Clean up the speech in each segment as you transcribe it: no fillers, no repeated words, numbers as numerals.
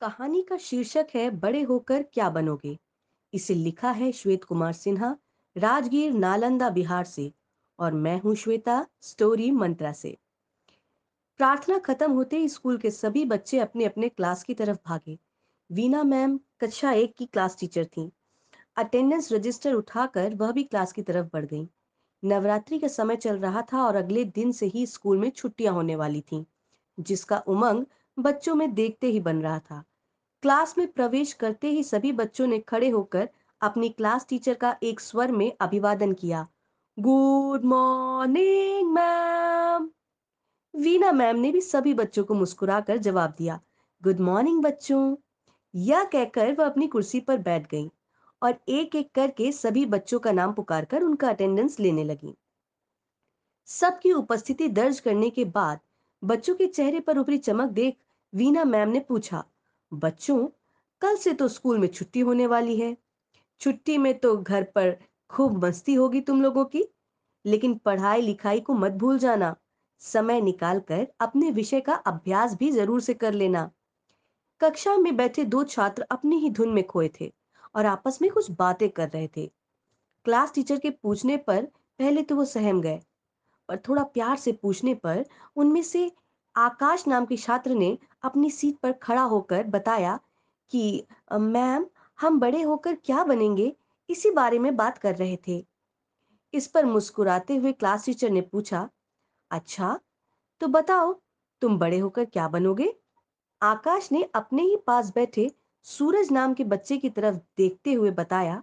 कहानी का शीर्षक है बड़े होकर क्या बनोगे। इसे लिखा है श्वेत कुमार सिन्हा, राजगीर नालंदा बिहार से, और मैं हूं श्वेता, स्टोरी मंत्रा से। प्रार्थना खत्म होते स्कूल के सभी बच्चे अपने अपने क्लास की तरफ भागे। वीना मैम कक्षा 1 की क्लास टीचर थीं। अटेंडेंस रजिस्टर उठाकर वह भी क्लास की तरफ बढ़ गई। नवरात्रि का समय चल रहा था और अगले दिन से ही स्कूल में छुट्टियां होने वाली थीं, जिसका उमंग बच्चों में देखते ही बन रहा था। क्लास में प्रवेश करते ही सभी बच्चों ने खड़े होकर अपनी क्लास टीचर का एक स्वर में अभिवादन किया, good morning ma'am. Veena ma'am ने भी सभी बच्चों को मुस्कुराकर जवाब दिया, गुड मॉर्निंग बच्चों। यह कहकर वह अपनी कुर्सी पर बैठ गई और एक एक करके सभी बच्चों का नाम पुकारकर उनका अटेंडेंस लेने लगी। सबकी उपस्थिति दर्ज करने के बाद बच्चों के चेहरे पर ऊपरी चमक देख वीना मैम ने पूछा, बच्चों कल से तो स्कूल में छुट्टी होने वाली है। छुट्टी में तो घर पर खूब मस्ती होगी तुम लोगों की, लेकिन पढ़ाई लिखाई को मत भूल जाना। समय निकालकर अपने विषय का अभ्यास भी जरूर से कर लेना। कक्षा में बैठे दो छात्र अपनी ही धुन में खोए थे और आपस में कुछ बातें कर रहे थे। क्लास टीचर के पूछने पर पहले तो वो सहम गए, पर थोड़ा प्यार से पूछने पर उनमें से आकाश नाम के छात्र ने अपनी सीट पर खड़ा होकर बताया कि मैम, हम बड़े होकर क्या बनेंगे इसी बारे में बात कर रहे थे। इस पर मुस्कुराते हुए क्लास टीचर ने पूछा, अच्छा तो बताओ तुम बड़े होकर क्या बनोगे। आकाश ने अपने ही पास बैठे सूरज नाम के बच्चे की तरफ देखते हुए बताया,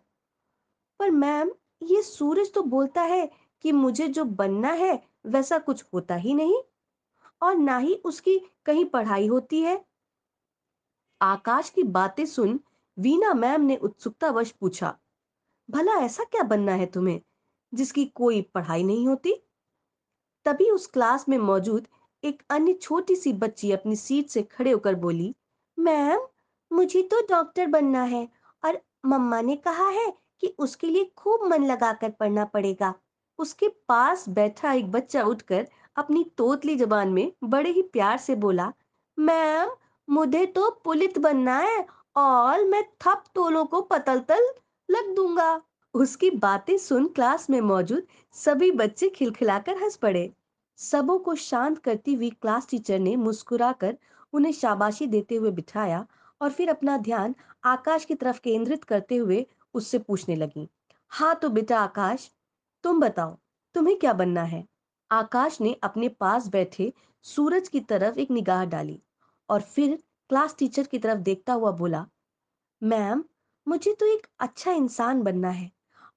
पर मैम ये सूरज तो बोलता है कि मुझे जो बनना है वैसा कुछ होता ही नहीं, और ना ही उसकी कहीं पढ़ाई होती है। आकाश की बातें सुन वीना मैम ने उत्सुकतावश पूछा, भला ऐसा क्या बनना है तुम्हें जिसकी कोई पढ़ाई नहीं होती। तभी उस क्लास में मौजूद एक अन्य छोटी सी बच्ची अपनी सीट से खड़े होकर बोली, मैम मुझे तो डॉक्टर बनना है और मम्मा ने कहा है कि उसके लिए खूब मन लगाकर पढ़ना पड़ेगा। उसके पास बैठा एक बच्चा उठकर अपनी तोतली जबान में बड़े ही प्यार से बोला, मैम मुझे तो पुलिस बनना है और मैं थप तोलों को पतलतल लग दूंगा। उसकी बातें सुन क्लास में मौजूद सभी बच्चे खिलखिलाकर हंस पड़े। सबों को शांत करती हुई क्लास टीचर ने मुस्कुराकर उन्हें शाबाशी देते हुए बिठाया और फिर अपना ध्यान आकाश की तरफ केंद्रित करते हुए उससे पूछने लगी, हाँ तो बेटा आकाश, तुम बताओ तुम्हें क्या बनना है। आकाश ने अपने पास बैठे सूरज की तरफ एक निगाह डाली और फिर क्लास टीचर की तरफ देखता हुआ बोला, मैम मुझे तो एक अच्छा इंसान बनना है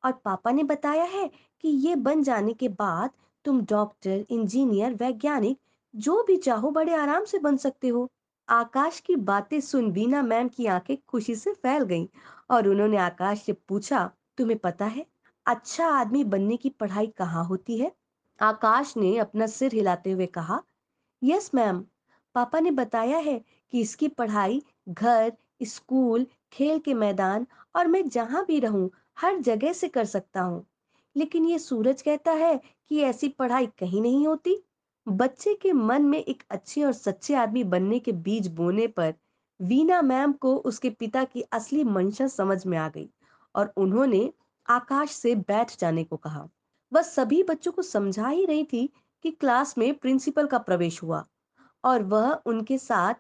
और पापा ने बताया है कि ये बन जाने के बाद तुम डॉक्टर, इंजीनियर, वैज्ञानिक जो भी चाहो बड़े आराम से बन सकते हो। आकाश की बातें सुन वीना मैम की आंखें खुशी से फैल गईं और उन्होंने आकाश से पूछा, तुम्हें पता है अच्छा आदमी बनने की पढ़ाई कहाँ होती है। आकाश ने अपना सिर हिलाते हुए कहा, यस मैम, पापा ने बताया है कि इसकी पढ़ाई घर, स्कूल, खेल के मैदान और मैं जहाँ भी रहूँ हर जगह से कर सकता हूँ, लेकिन ये सूरज कहता है कि ऐसी पढ़ाई कहीं नहीं होती। बच्चे के मन में एक अच्छे और सच्चे आदमी बनने के बीज बोने पर वीना मैम को उसके पिता की असली मंशा समझ में आ गई और उन्होंने आकाश से बैठ जाने को कहा। वह सभी बच्चों को समझा ही रही थी कि क्लास में प्रिंसिपल का प्रवेश हुआ और वह उनके साथ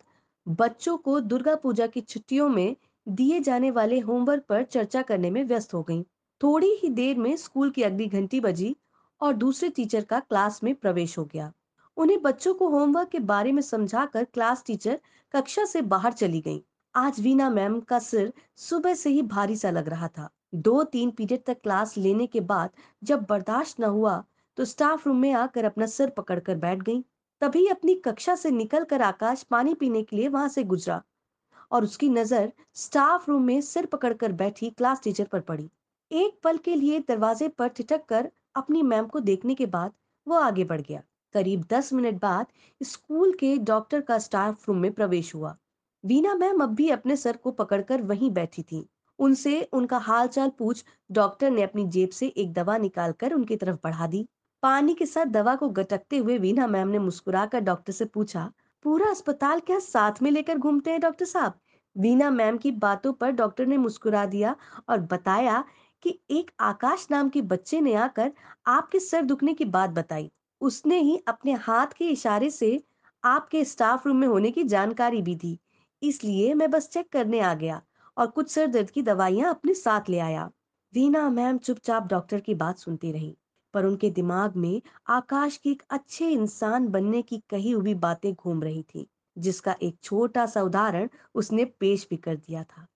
बच्चों को दुर्गा पूजा की छुट्टियों में दिए जाने वाले होमवर्क पर चर्चा करने में व्यस्त हो गई। थोड़ी ही देर में स्कूल की अगली घंटी बजी और दूसरे टीचर का क्लास में प्रवेश हो गया। उन्हें बच्चों को होमवर्क के बारे में समझाकर क्लास टीचर कक्षा से बाहर चली गईं। आज वीना मैम का सिर सुबह से ही भारी सा लग रहा था। 2-3 पीरियड तक क्लास लेने के बाद जब बर्दाश्त न हुआ तो स्टाफ रूम में आकर अपना सिर पकड़कर बैठ गईं। तभी अपनी कक्षा से निकलकर आकाश पानी पीने के लिए वहां से गुजरा और उसकी नजर स्टाफ रूम में सिर पकड़कर बैठी क्लास टीचर पर पड़ी। एक पल के लिए दरवाजे पर ठिठक कर अपनी मैम को देखने के बाद वो आगे बढ़ गया। करीब 10 मिनट बाद स्कूल के डॉक्टर का स्टाफ रूम में प्रवेश हुआ। वीना मैम अब भी अपने सर को पकड़कर वहीं बैठी थीं। उनसे उनका हालचाल पूछ डॉक्टर ने अपनी जेब से एक दवा निकालकर उनकी तरफ बढ़ा दी। पानी के साथ दवा को गटकते हुए वीना मैम ने मुस्कुराकर डॉक्टर से पूछा, पूरा अस्पताल क्या साथ में लेकर घूमते हैं डॉक्टर साहब, वीना मैम की बातों पर डॉक्टर ने मुस्कुरा दिया और बताया कि एक आकाश नाम के बच्चे ने आकर आपके सर दुखने की बात बताई। उसने ही अपने हाथ के इशारे से आपके स्टाफ रूम में होने की जानकारी भी दी, इसलिए मैं बस चेक करने आ गया और कुछ सर दर्द की दवाइयां अपने साथ ले आया। वीना मैम चुपचाप डॉक्टर की बात सुनती रही, पर उनके दिमाग में आकाश की एक अच्छे इंसान बनने की कही हुई बातें घूम रही थी, जिसका एक छोटा सा उदाहरण उसने पेश भी कर दिया था।